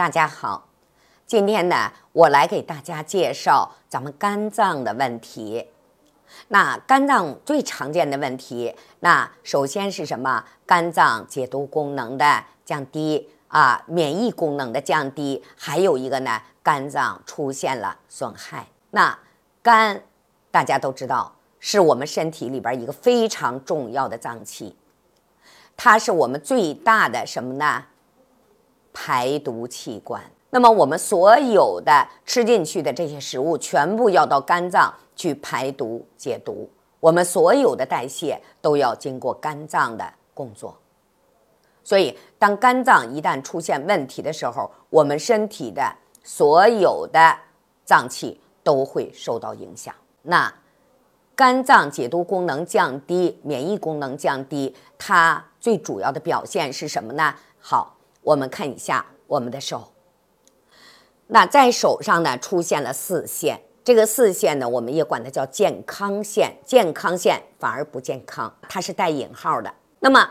大家好，今天呢，我来给大家介绍咱们肝脏的问题。那肝脏最常见的问题，那首先是什么？肝脏解毒功能的降低啊，免疫功能的降低，还有一个呢，肝脏出现了损害。那肝大家都知道，是我们身体里边一个非常重要的脏器，它是我们最大的什么呢？排毒器官。那么我们所有的吃进去的这些食物全部要到肝脏去排毒解毒，我们所有的代谢都要经过肝脏的工作。所以当肝脏一旦出现问题的时候，我们身体的所有的脏器都会受到影响。那肝脏解毒功能降低，免疫功能降低，它最主要的表现是什么呢？好，我们看一下我们的手。那在手上呢出现了四线，这个四线呢我们也管它叫健康线，健康线反而不健康，它是带引号的。那么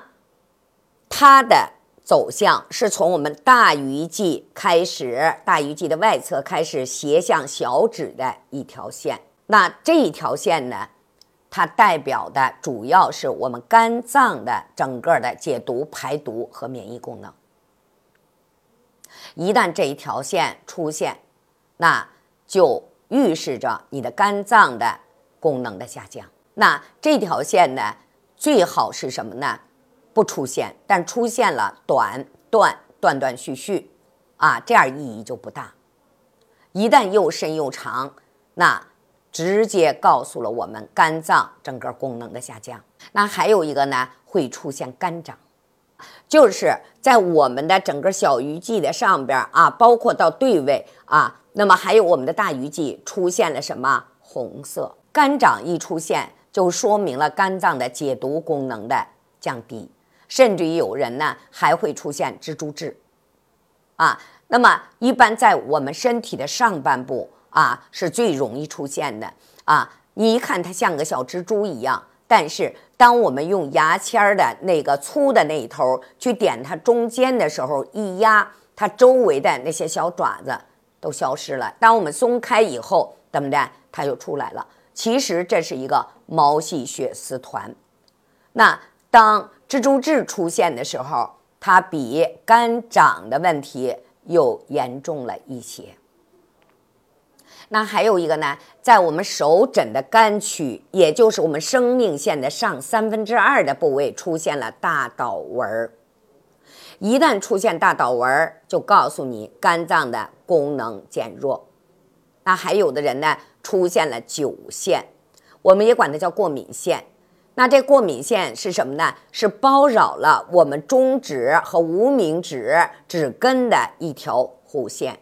它的走向是从我们大鱼际开始，大鱼际的外侧开始斜向小指的一条线。那这一条线呢，它代表的主要是我们肝脏的整个的解毒排毒和免疫功能。一旦这一条线出现，那就预示着你的肝脏的功能的下降。那这条线呢，最好是什么呢？不出现，但出现了断续续啊，这样意义就不大。一旦又深又长，那直接告诉了我们肝脏整个功能的下降。那还有一个呢，会出现肝长，就是在我们的整个小鱼际的上边啊，包括到对位啊，那么还有我们的大鱼际出现了什么？红色。肝长一出现，就说明了肝脏的解毒功能的降低，甚至于有人呢还会出现蜘蛛痣啊。那么一般在我们身体的上半部啊是最容易出现的啊，你一看它像个小蜘蛛一样，但是当我们用牙签的那个粗的那一头去点它中间的时候，一压，它周围的那些小爪子都消失了。当我们松开以后，怎么的，它就出来了。其实这是一个毛细血丝团。那当蜘蛛痣出现的时候，它比肝长的问题又严重了一些。那还有一个呢，在我们手诊的肝区，也就是我们生命线的上2/3的部位出现了大岛纹。一旦出现大岛纹，就告诉你肝脏的功能减弱。那还有的人呢出现了酒线，我们也管它叫过敏线。那这过敏线是什么呢？是包绕了我们中指和无名指指根的一条弧线。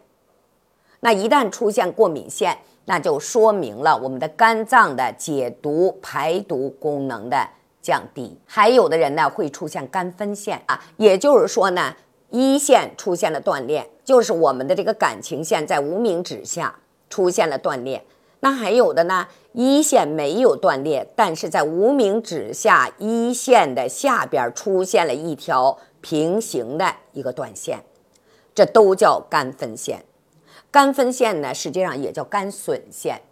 那一旦出现过敏线，那就说明了我们的肝脏的解毒排毒功能的降低。还有的人呢会出现肝分线啊，也就是说呢，一线出现了断裂，就是我们的这个感情线在无名指下出现了断裂。那还有的呢，一线没有断裂，但是在无名指下一线的下边出现了一条平行的一个断线，这都叫肝分线。肝分线呢，实际上也叫肝损线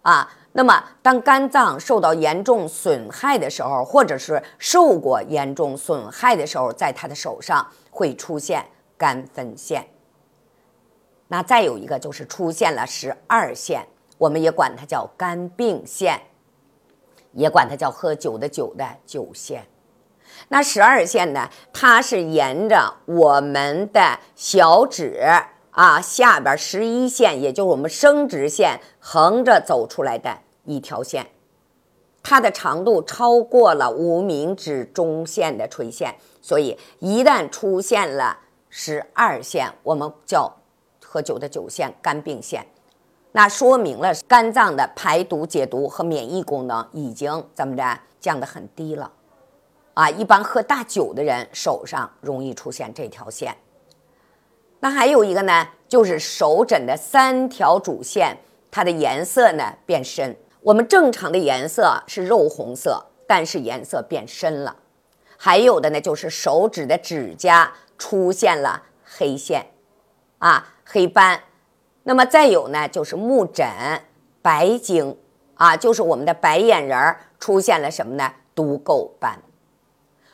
啊。那么当肝脏受到严重损害的时候，或者是受过严重损害的时候，在他的手上会出现肝分线。那再有一个就是出现了12线，我们也管它叫肝病线，也管它叫喝酒的酒的酒线。那12线呢，它是沿着我们的小指啊，下边11线，也就是我们生殖线横着走出来的一条线，它的长度超过了无名指中线的垂线，所以一旦出现了12线，我们叫喝酒的酒线、肝病线。那说明了肝脏的排毒、解毒和免疫功能已经怎么着降得很低了啊！一般喝大酒的人手上容易出现这条线。那还有一个呢，就是手诊的3条主线，它的颜色呢变深。我们正常的颜色是肉红色，但是颜色变深了。还有的呢，就是手指的指甲出现了黑线，啊、黑斑。那么再有呢，就是目诊、白睛啊，就是我们的白眼仁出现了什么呢？毒垢斑。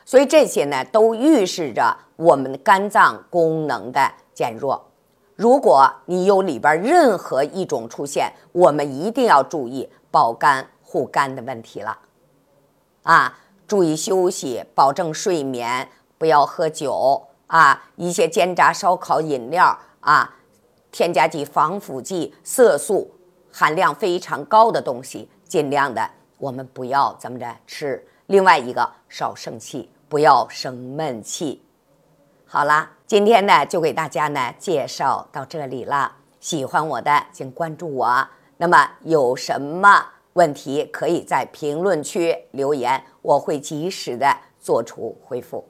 所以这些呢，都预示着我们的肝脏功能的减弱。如果你有里边任何一种出现，我们一定要注意保肝护肝的问题了啊！注意休息，保证睡眠，不要喝酒啊，一些煎炸、烧烤、饮料啊，添加剂、防腐剂、色素含量非常高的东西，尽量的我们不要怎么着吃。另外一个，少生气，不要生闷气。好啦，今天呢就给大家呢介绍到这里了。喜欢我的请关注我，那么有什么问题可以在评论区留言，我会及时的做出回复。